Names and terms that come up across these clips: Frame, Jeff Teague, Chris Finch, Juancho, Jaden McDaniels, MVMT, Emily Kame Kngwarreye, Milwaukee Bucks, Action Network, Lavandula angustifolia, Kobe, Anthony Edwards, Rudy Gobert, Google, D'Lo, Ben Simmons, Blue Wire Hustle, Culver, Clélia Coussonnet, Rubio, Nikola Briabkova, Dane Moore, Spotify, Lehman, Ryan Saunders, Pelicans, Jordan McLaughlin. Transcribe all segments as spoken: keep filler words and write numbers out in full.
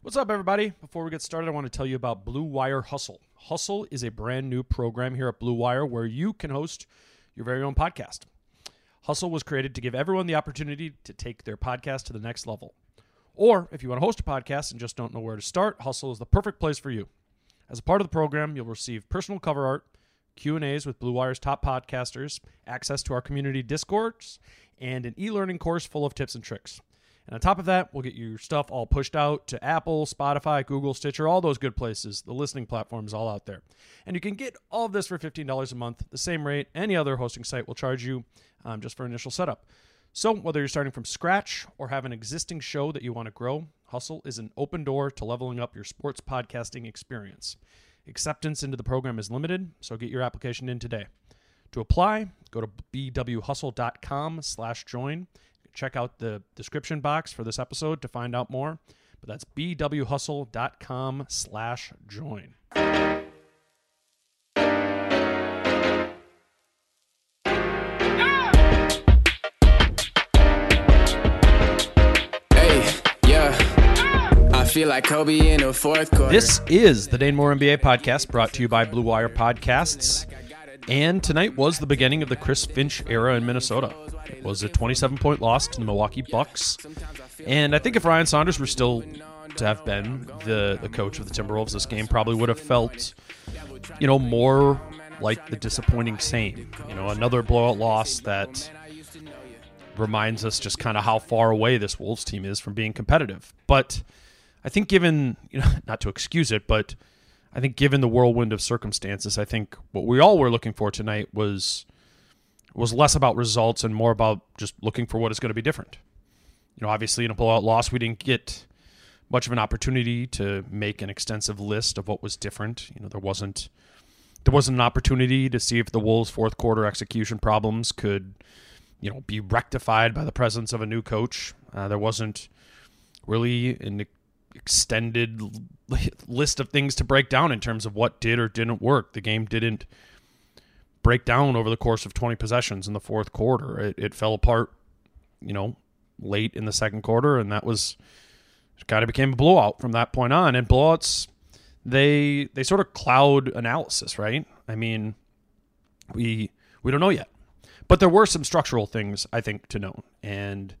What's up, everybody? Before we get started, I want to tell you about Blue Wire Hustle. Hustle is a brand new program here at Blue Wire where you can host your very own podcast. Hustle was created to give everyone the opportunity to take their podcast to the next level. Or if you want to host a podcast and just don't know where to start, Hustle is the perfect place for you. As a part of the program, you'll receive personal cover art, Q and A's with Blue Wire's top podcasters, access to our community discords, and an e-learning course full of tips and tricks. And on top of that, we'll get your stuff all pushed out to Apple, Spotify, Google, Stitcher, all those good places. The listening platform is all out there. And you can get all of this for fifteen dollars a month, the same rate any other hosting site will charge you um, just for initial setup. So whether you're starting from scratch or have an existing show that you want to grow, Hustle is an open door to leveling up your sports podcasting experience. Acceptance into the program is limited, so get your application in today. To apply, go to bwhustle.com slash join. Check out the description box for this episode to find out more. But that's bwhustle.com slash join. Hey, yeah. I feel like Kobe in the fourth quarter. This is the Dane Moore N B A podcast brought to you by Blue Wire Podcasts. And tonight was the beginning of the Chris Finch era in Minnesota. It was a twenty-seven point loss to the Milwaukee Bucks. And I think if Ryan Saunders were still to have been the, the coach of the Timberwolves, this game probably would have felt, you know, more like the disappointing same. You know, another blowout loss that reminds us just kind of how far away this Wolves team is from being competitive. But I think given, you know, not to excuse it, but I think given the whirlwind of circumstances, I think what we all were looking for tonight was was less about results and more about just looking for what is going to be different. You know, obviously in a blowout loss, we didn't get much of an opportunity to make an extensive list of what was different. You know, there wasn't there wasn't an opportunity to see if the Wolves' fourth quarter execution problems could, you know, be rectified by the presence of a new coach. Uh, there wasn't really an extended list of things to break down in terms of what did or didn't work. The game didn't break down over the course of twenty possessions in the fourth quarter. It, it fell apart, you know, late in the second quarter, and that was kind of became a blowout from that point on. And blowouts, they they sort of cloud analysis, right? I mean, we we don't know yet, but there were some structural things I think to know. And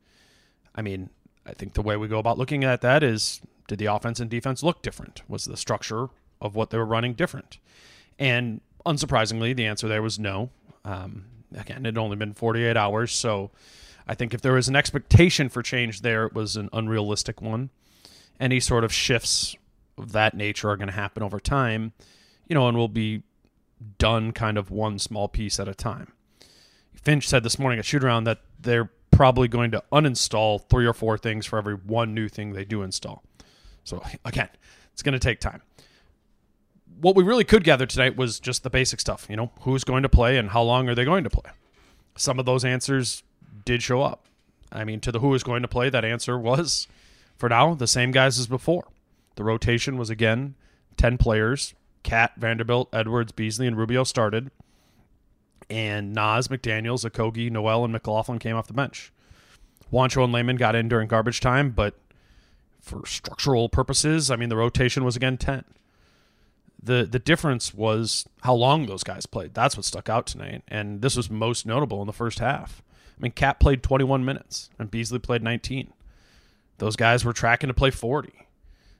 I mean, I think the way we go about looking at that is, did the offense and defense look different? Was the structure of what they were running different? And unsurprisingly, the answer there was no. Um, again, it had only been forty-eight hours, so I think if there was an expectation for change there, it was an unrealistic one. Any sort of shifts of that nature are going to happen over time, you know, and we'll be done kind of one small piece at a time. Finch said this morning at shoot-around that they're probably going to uninstall three or four things for every one new thing they do install. So, again, it's going to take time. what we really could gather tonight was just the basic stuff. You know, who's going to play and how long are they going to play? Some of those answers did show up. I mean, to the who is going to play, that answer was, for now, the same guys as before. The rotation was, again, ten players. Cat, Vanderbilt, Edwards, Beasley, and Rubio started. And Nas, McDaniels, Okogie, Noel, and McLaughlin came off the bench. Juancho and Lehman got in during garbage time, but for structural purposes, I mean, the rotation was, again, ten. The the difference was how long those guys played. That's what stuck out tonight, and this was most notable in the first half. I mean, Cat played twenty-one minutes, and Beasley played nineteen. Those guys were tracking to play forty.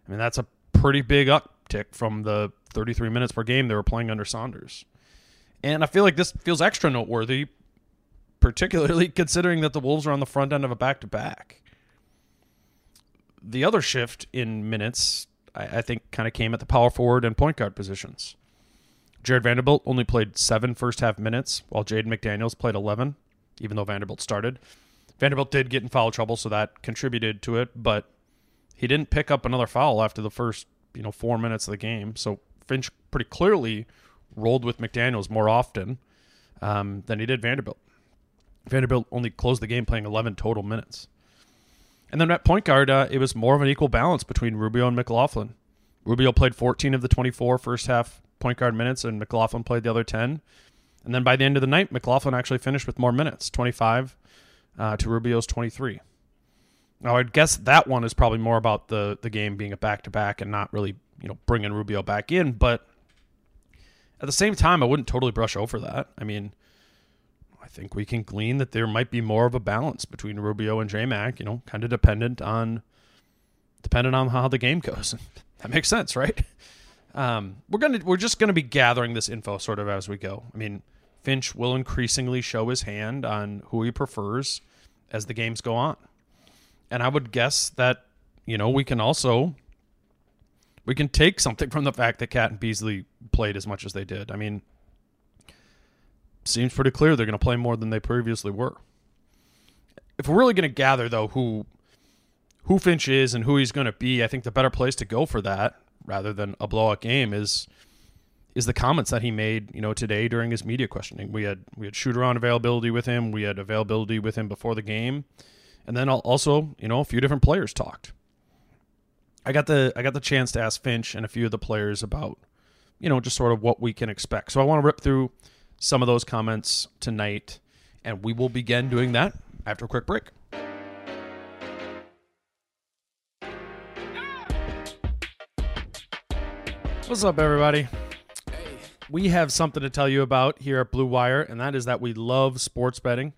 I mean, that's a pretty big uptick from the thirty-three minutes per game they were playing under Saunders. And I feel like this feels extra noteworthy, particularly considering that the Wolves are on the front end of a back-to-back. The other shift in minutes, I, I think, kind of came at the power forward and point guard positions. Jared Vanderbilt only played seven first-half minutes, while Jaden McDaniels played eleven. Even though Vanderbilt started. Vanderbilt did get in foul trouble, so that contributed to it, but he didn't pick up another foul after the first, you know, four minutes of the game. So Finch pretty clearly rolled with McDaniels more often um, than he did Vanderbilt. Vanderbilt only closed the game playing eleven total minutes. And then at point guard, uh, it was more of an equal balance between Rubio and McLaughlin. Rubio played fourteen of the twenty-four first half point guard minutes, and McLaughlin played the other ten. And then by the end of the night, McLaughlin actually finished with more minutes, twenty-five uh, to Rubio's twenty-three. Now, I'd guess that one is probably more about the, the game being a back-to-back and not really, you know, bringing Rubio back in. But at the same time, I wouldn't totally brush over that. I mean, I think we can glean that there might be more of a balance between Rubio and J-Mac, you know, kind of dependent on dependent on how the game goes. That makes sense, right? Um, we're gonna we're just gonna be gathering this info sort of as we go. I mean, Finch will increasingly show his hand on who he prefers as the games go on. And I would guess that, you know, we can also, we can take something from the fact that Cat and Beasley played as much as they did. I mean, seems pretty clear they're going to play more than they previously were. If we're really going to gather, though, who who Finch is and who he's going to be, I think the better place to go for that, rather than a blowout game, is... is the comments that he made, you know, today during his media questioning. We had we had shoot-around availability with him. We had availability with him before the game, and then also, you know, a few different players talked. I got the I got the chance to ask Finch and a few of the players about, you know, just sort of what we can expect. So I want to rip through some of those comments tonight, and we will begin doing that after a quick break. What's up, everybody? We have something to tell you about here at Blue Wire, and that is that we love sports betting.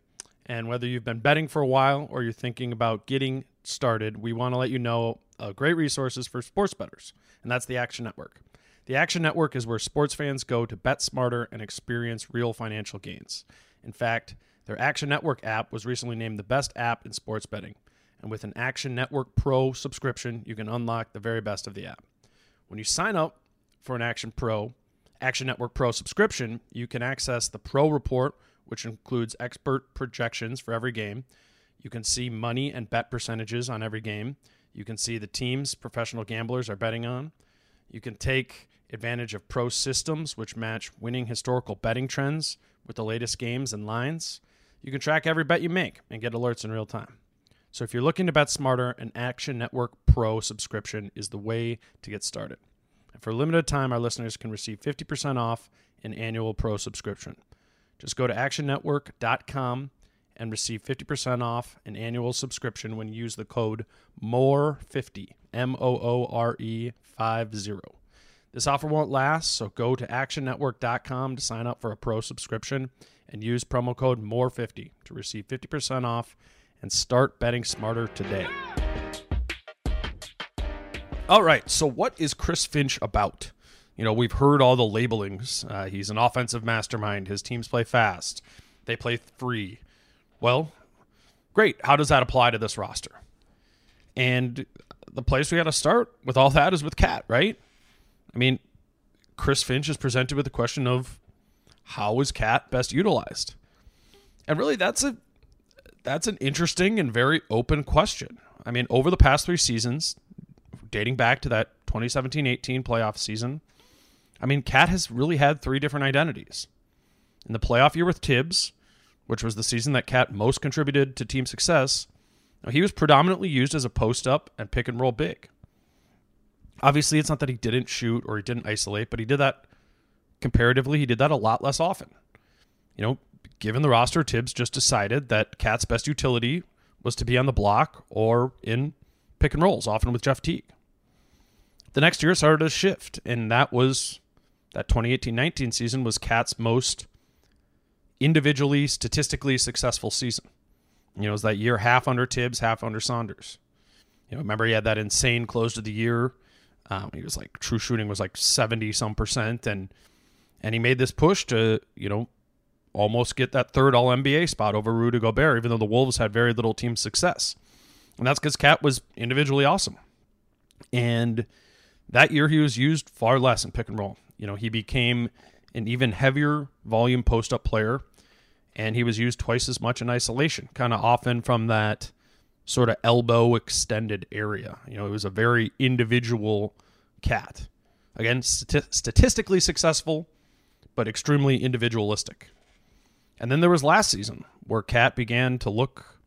And whether you've been betting for a while or you're thinking about getting started, we want to let you know uh, great resources for sports bettors, and that's the Action Network. The Action Network is where sports fans go to bet smarter and experience real financial gains. In fact, their Action Network app was recently named the best app in sports betting. And with an Action Network Pro subscription, you can unlock the very best of the app. When you sign up for an Action Pro, Action Network Pro subscription, you can access the Pro Report, which includes expert projections for every game. You can see money and bet percentages on every game. You can see the teams professional gamblers are betting on. You can take advantage of pro systems, which match winning historical betting trends with the latest games and lines. You can track every bet you make and get alerts in real time. So if you're looking to bet smarter, an Action Network Pro subscription is the way to get started. For a limited time, our listeners can receive fifty percent off an annual pro subscription. Just go to action network dot com and receive fifty percent off an annual subscription when you use the code M O R E fifty, M O O R E five zero. This offer won't last, so go to action network dot com to sign up for a pro subscription and use promo code M O R E fifty to receive fifty percent off and start betting smarter today. All right, so what is Chris Finch about? You know, we've heard all the labelings. Uh, he's an offensive mastermind. His teams play fast. They play free. Well, great. How does that apply to this roster? And the place we got to start with all that is with Cat, right? I mean, Chris Finch is presented with the question of how is Cat best utilized? And really, that's a that's an interesting and very open question. I mean, over the past three seasons, dating back to that twenty seventeen eighteen playoff season, I mean, Cat has really had three different identities. In the playoff year with Tibbs, which was the season that Cat most contributed to team success, he was predominantly used as a post-up and pick-and-roll big. Obviously, it's not that he didn't shoot or he didn't isolate, but he did that, comparatively, he did that a lot less often. You know, given the roster, Tibbs just decided that Cat's best utility was to be on the block or in pick-and-rolls, often with Jeff Teague. The next year started to shift, and that was, that twenty eighteen nineteen season was Cat's most individually, statistically successful season. You know, it was that year half under Tibbs, half under Saunders. You know, remember he had that insane close to the year. Um, he was like, true shooting was like seventy some percent. And, and he made this push to, you know, almost get that third all N B A spot over Rudy Gobert, even though the Wolves had very little team success. And that's because Cat was individually awesome. And that year he was used far less in pick and roll. You know, he became an even heavier volume post-up player. And he was used twice as much in isolation, kind of often from that sort of elbow extended area. You know, it was a very individual Cat. Again, st- statistically successful, but extremely individualistic. And then there was last season where Cat began to look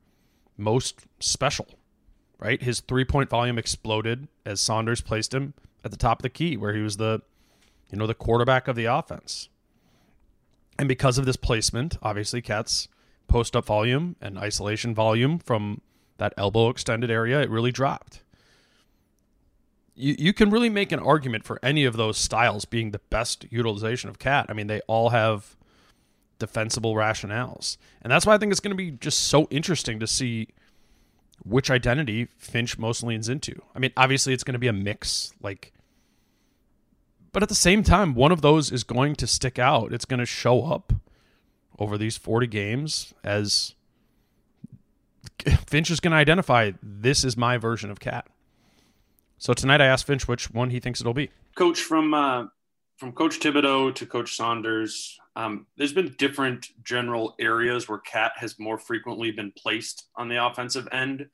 most special, right? His three-point volume exploded as Saunders placed him at the top of the key, where he was the, you know, the quarterback of the offense. And because of this placement, obviously Cat's post-up volume and isolation volume from that elbow extended area, it really dropped. You you can really make an argument for any of those styles being the best utilization of Cat. I mean, they all have defensible rationales. And that's why I think it's going to be just so interesting to see which identity Finch most leans into. I mean, obviously it's going to be a mix, like, but at the same time, one of those is going to stick out. It's going to show up over these forty games as Finch is going to identify, this is my version of Cat. So tonight I asked Finch which one he thinks it'll be. Coach, from uh, from Coach Thibodeau to Coach Saunders, um, there's been different general areas where Cat has more frequently been placed on the offensive end.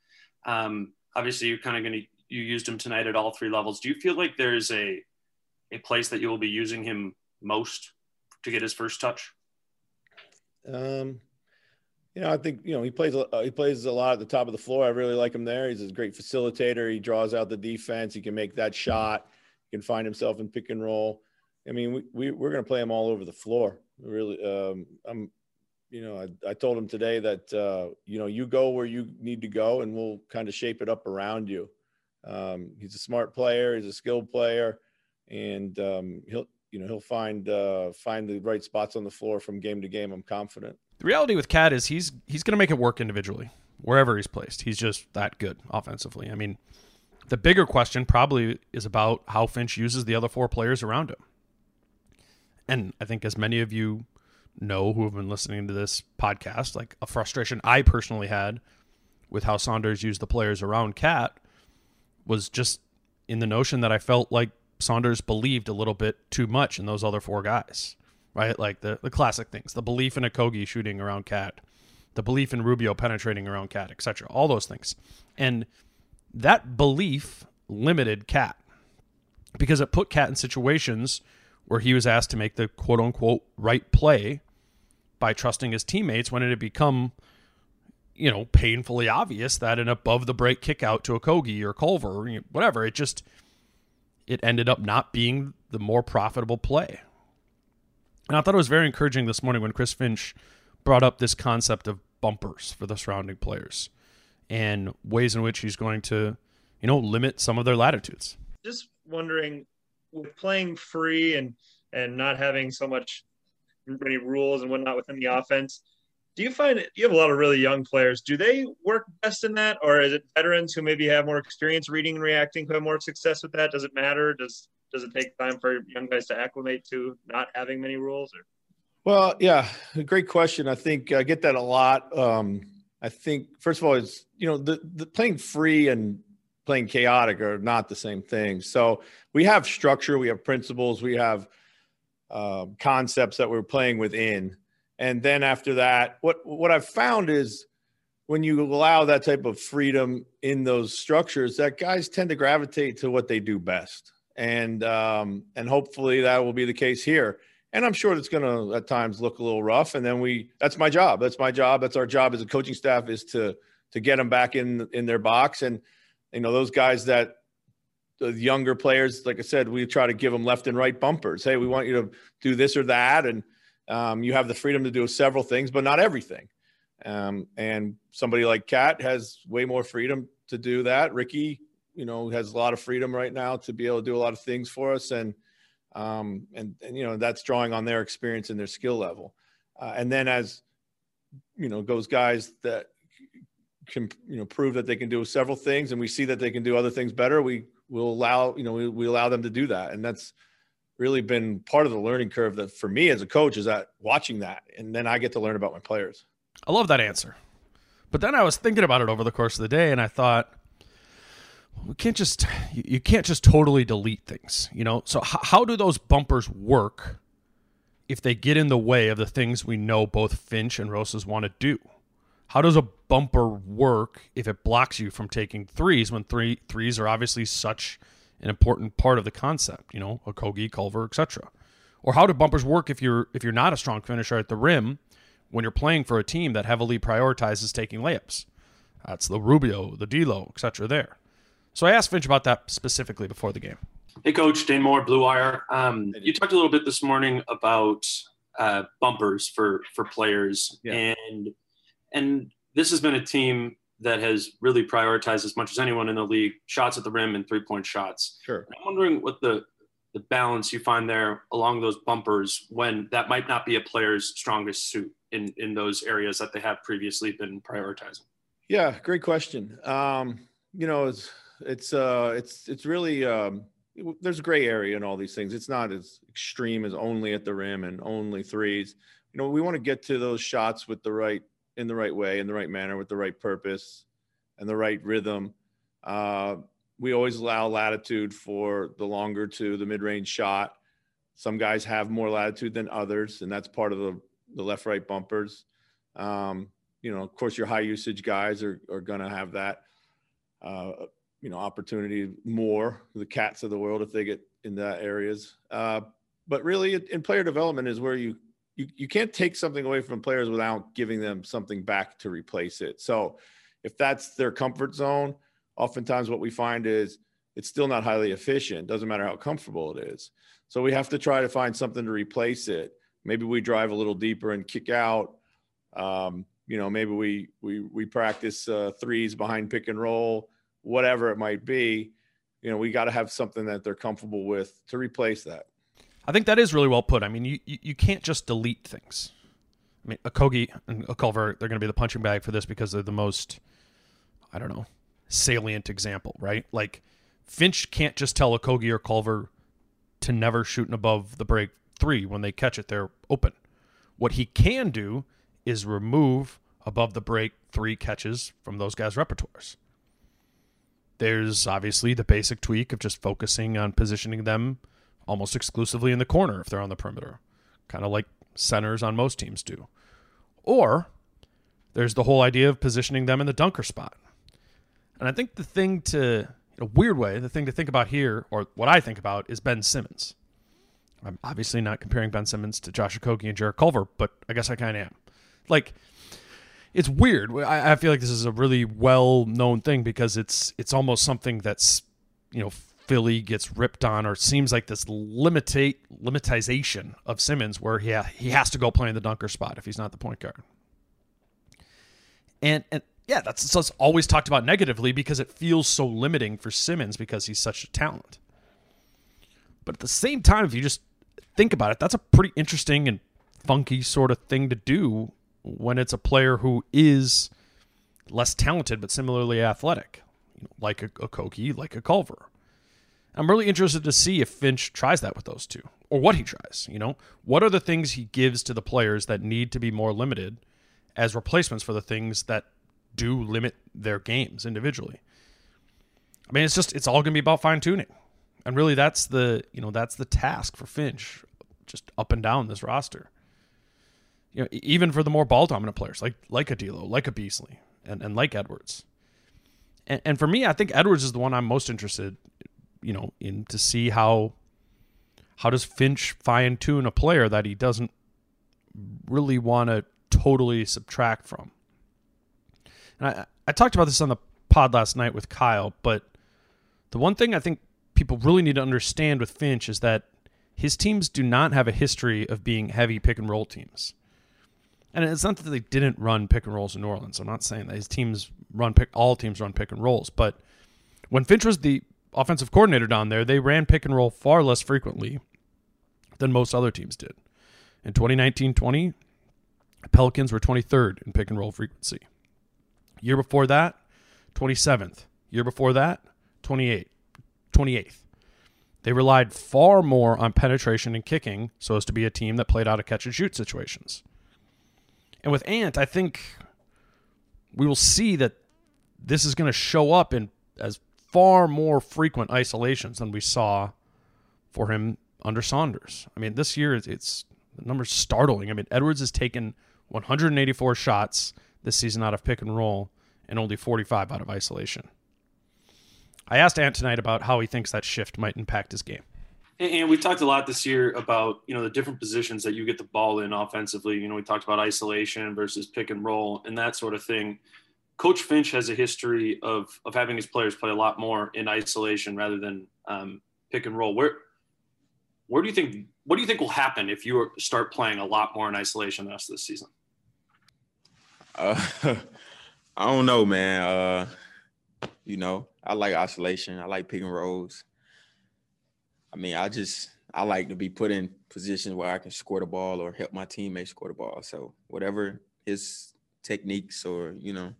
Um, obviously, you're kind of going to – you used him tonight at all three levels. Do you feel like there's a – a place that you will be using him most to get his first touch? Um, you know, I think, you know, he plays, uh, he plays a lot at the top of the floor. I really like him there. He's a great facilitator. He draws out the defense. He can make that shot. He can find himself in pick and roll. I mean, we, we we're going to play him all over the floor. Really. Um, I'm, you know, I, I told him today that, uh, you know, you go where you need to go and we'll kind of shape it up around you. Um, he's a smart player. He's a skilled player. And um, he'll, you know, he'll find uh, find the right spots on the floor from game to game. I'm confident. The reality with Cat is he's he's going to make it work individually wherever he's placed. He's just that good offensively. I mean, the bigger question probably is about how Finch uses the other four players around him. And I think, as many of you know who have been listening to this podcast, like a frustration I personally had with how Saunders used the players around Cat was just in the notion that I felt like Saunders believed a little bit too much in those other four guys, right? Like the, the classic things, the belief in Okogie shooting around Cat, the belief in Rubio penetrating around Cat, et cetera, all those things. And that belief limited Cat because it put Cat in situations where he was asked to make the quote unquote right play by trusting his teammates when it had become, you know, painfully obvious that an above the break kick out to Okogie or Culver or whatever, it just... it ended up not being the more profitable play. And I thought it was very encouraging this morning when Chris Finch brought up this concept of bumpers for the surrounding players and ways in which he's going to, you know, limit some of their latitudes. Just wondering, with playing free and, and not having so much many rules and whatnot within the offense, do you find it, you have a lot of really young players. Do they work best in that? Or is it veterans who maybe have more experience reading and reacting who have more success with that? Does it matter? Does, does it take time for young guys to acclimate to not having many rules? Or? Well, yeah, great question. I think I get that a lot. Um, I think, first of all, it's, you know, the, the playing free and playing chaotic are not the same thing. So we have structure, we have principles, we have uh, concepts that we're playing within. And then after that, what, what I've found is when you allow that type of freedom in those structures, that guys tend to gravitate to what they do best. And um, and hopefully that will be the case here. And I'm sure it's going to at times look a little rough. And then we that's my job. That's my job. That's our job as a coaching staff, is to to get them back in in their box. And, you know, those guys that the younger players, like I said, we try to give them left and right bumpers. Hey, we want you to do this or that. And um, you have the freedom to do several things, but not everything. Um, and somebody like Kat has way more freedom to do that. Ricky, you know, has a lot of freedom right now to be able to do a lot of things for us. And, um, and, and, you know, that's drawing on their experience and their skill level. Uh, and then as, you know, those guys that can, you know, prove that they can do several things, and we see that they can do other things better, we will allow, you know, we, we allow them to do that. And that's really been part of the learning curve that for me as a coach, is that watching that. And then I get to learn about my players. I love that answer. But then I was thinking about it over the course of the day, and I thought, we can't just, you can't just totally delete things, you know? So h- how do those bumpers work if they get in the way of the things we know both Finch and Rosas want to do? How does a bumper work if it blocks you from taking threes, when three threes are obviously such an important part of the concept, you know, Okogie, Culver, et cetera? Or how do bumpers work if you're, if you're not a strong finisher at the rim, when you're playing for a team that heavily prioritizes taking layups? That's the Rubio, the D'Lo, et cetera there. So I asked Finch about that specifically before the game. Hey, Coach, Dane Moore, Blue Wire. Um, you talked a little bit this morning about uh, bumpers for for players. Yeah. And and this has been a team that has really prioritized, as much as anyone in the league, shots at the rim and three-point shots. Sure. I'm wondering what the the balance you find there along those bumpers, when that might not be a player's strongest suit in, in those areas that they have previously been prioritizing. Yeah, great question. Um, you know, it's it's uh, it's it's really um, – there's a gray area in all these things. It's not as extreme as only at the rim and only threes. You know, we want to get to those shots with the right – in the right way, in the right manner, with the right purpose and the right rhythm. Uh We always allow latitude for the longer to the mid-range shot. Some guys have more latitude than others, and that's part of the, the left-right bumpers. Um, you know, of course, your high-usage guys are, are going to have that, uh, you know, opportunity more, the Cats of the world, if they get in that areas. Uh, but really, in player development is where you, you you can't take something away from players without giving them something back to replace it. So if that's their comfort zone, oftentimes what we find is it's still not highly efficient. Doesn't matter how comfortable it is. So we have to try to find something to replace it. Maybe we drive a little deeper and kick out. Um, you know, maybe we we we practice uh, threes behind pick and roll, whatever it might be. You know, we got to have something that they're comfortable with to replace that. I think that is really well put. I mean, you you, you can't just delete things. I mean, Okogie and Culver, they're going to be the punching bag for this because they're the most, I don't know, salient example, right? Like, Finch can't just tell Okogie or Culver to never shoot an above the break three. When they catch it, they're open. What he can do is remove above the break three catches from those guys' repertoires. There's obviously the basic tweak of just focusing on positioning them almost exclusively in the corner if they're on the perimeter, kind of like centers on most teams do. Or there's the whole idea of positioning them in the dunker spot. And I think the thing to, in a weird way, the thing to think about here, or what I think about, is Ben Simmons. I'm obviously not comparing Ben Simmons to Josh Okogie and Jared Culver, but I guess I kind of am. Like, it's weird. I, I feel like this is a really well-known thing because it's it's almost something that's, you know, Philly gets ripped on, or seems like this limitate limitization of Simmons, where he, ha- he has to go play in the dunker spot if he's not the point guard. And and. Yeah, that's, that's always talked about negatively because it feels so limiting for Simmons because he's such a talent. But at the same time, if you just think about it, that's a pretty interesting and funky sort of thing to do when it's a player who is less talented but similarly athletic, you know, like a, a Okogie, like a Culver. I'm really interested to see if Finch tries that with those two, or what he tries. You know, what are the things he gives to the players that need to be more limited as replacements for the things that do limit their games individually. I mean, it's just, it's all going to be about fine tuning. And really that's the, you know, that's the task for Finch, just up and down this roster. You know, even for the more ball dominant players, like, like a D'Lo, like a Beasley, and, and like Edwards. And, and for me, I think Edwards is the one I'm most interested, you know, in to see how how does Finch fine tune a player that he doesn't really want to totally subtract from. And I, I talked about this on the pod last night with Kyle, but the one thing I think people really need to understand with Finch is that his teams do not have a history of being heavy pick and roll teams. And it's not that they didn't run pick and rolls in New Orleans. I'm not saying that his teams run pick, all teams run pick and rolls, but when Finch was the offensive coordinator down there, they ran pick and roll far less frequently than most other teams did. In twenty nineteen twenty, the Pelicans were twenty-third in pick and roll frequency. Year before that, twenty-seventh. Year before that, twenty-eighth. They relied far more on penetration and kicking so as to be a team that played out of catch-and-shoot situations. And with Ant, I think we will see that this is going to show up in as far more frequent isolations than we saw for him under Saunders. I mean, this year, it's, it's the number's startling. I mean, Edwards has taken one hundred eighty-four shots this season out of pick and roll and only forty-five out of isolation. I asked Ant tonight about how he thinks that shift might impact his game. And, and we talked a lot this year about, you know, the different positions that you get the ball in offensively. You know, we talked about isolation versus pick and roll and that sort of thing. Coach Finch has a history of of having his players play a lot more in isolation rather than um, pick and roll. Where where do you think what do you think will happen if you start playing a lot more in isolation the rest of this season? Uh, I don't know, man. Uh, you know, I like isolation. I like pick and rolls. I mean, I just I like to be put in positions where I can score the ball or help my teammates score the ball. So whatever his techniques or, you know,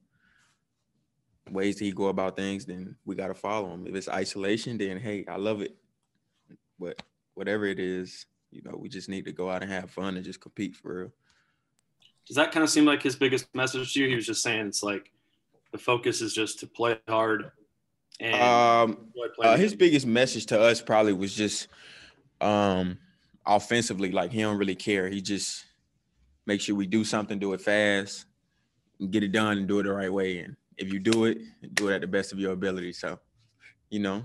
ways that he go about things, then we got to follow him. If it's isolation, then, hey, I love it. But whatever it is, you know, we just need to go out and have fun and just compete for real. Does that kind of seem like his biggest message to you? He was just saying it's like the focus is just to play hard. And um, play uh, his biggest message to us probably was just um, offensively, like he don't really care. He just makes sure we do something, do it fast, and get it done and do it the right way. And if you do it, do it at the best of your ability. So, you know,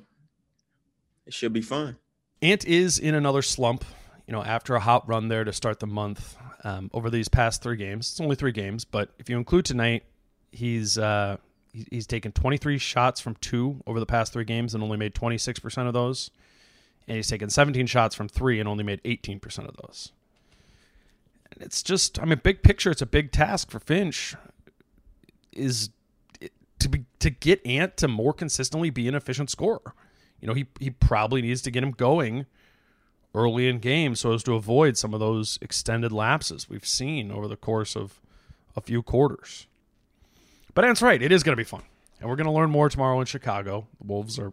it should be fun. Ant is in another slump, you know, after a hot run there to start the month. Um, over these past three games, it's only three games, but if you include tonight, he's uh, he's taken twenty-three shots from two over the past three games and only made twenty-six percent of those. And he's taken seventeen shots from three and only made eighteen percent of those. And it's just, I mean, big picture, it's a big task for Finch is to be, to get Ant to more consistently be an efficient scorer. You know, he he probably needs to get him going early in games so as to avoid some of those extended lapses we've seen over the course of a few quarters. But Ant's right. It is going to be fun. And we're going to learn more tomorrow in Chicago. The Wolves are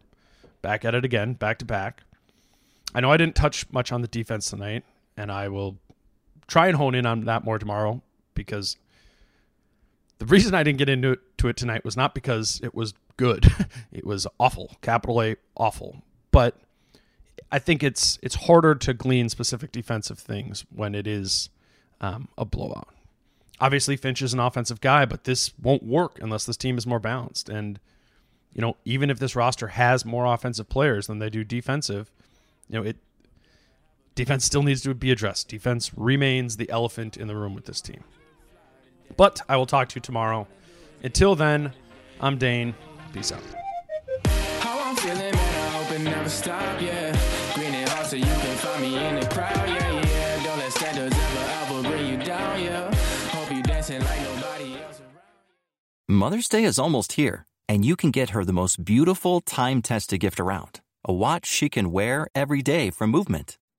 back at it again, back to back. I know I didn't touch much on the defense tonight, and I will try and hone in on that more tomorrow because the reason I didn't get into it, to it tonight was not because it was good. It was awful. Capital A, awful. But I think it's it's harder to glean specific defensive things when it is um, a blowout. Obviously, Finch is an offensive guy, but this won't work unless this team is more balanced. And, you know, even if this roster has more offensive players than they do defensive, you know, it defense still needs to be addressed. Defense remains the elephant in the room with this team. But I will talk to you tomorrow. Until then, I'm Dane. Peace out. How I'm feeling, man, I hope it never stops, yeah. So you can find me in the crowd, yeah, yeah. Don't let standards ever, ever bring you down, yeah. Hope you dancing like nobody else around. Mother's Day is almost here, and you can get her the most beautiful time-tested gift around. A watch she can wear every day from Movement.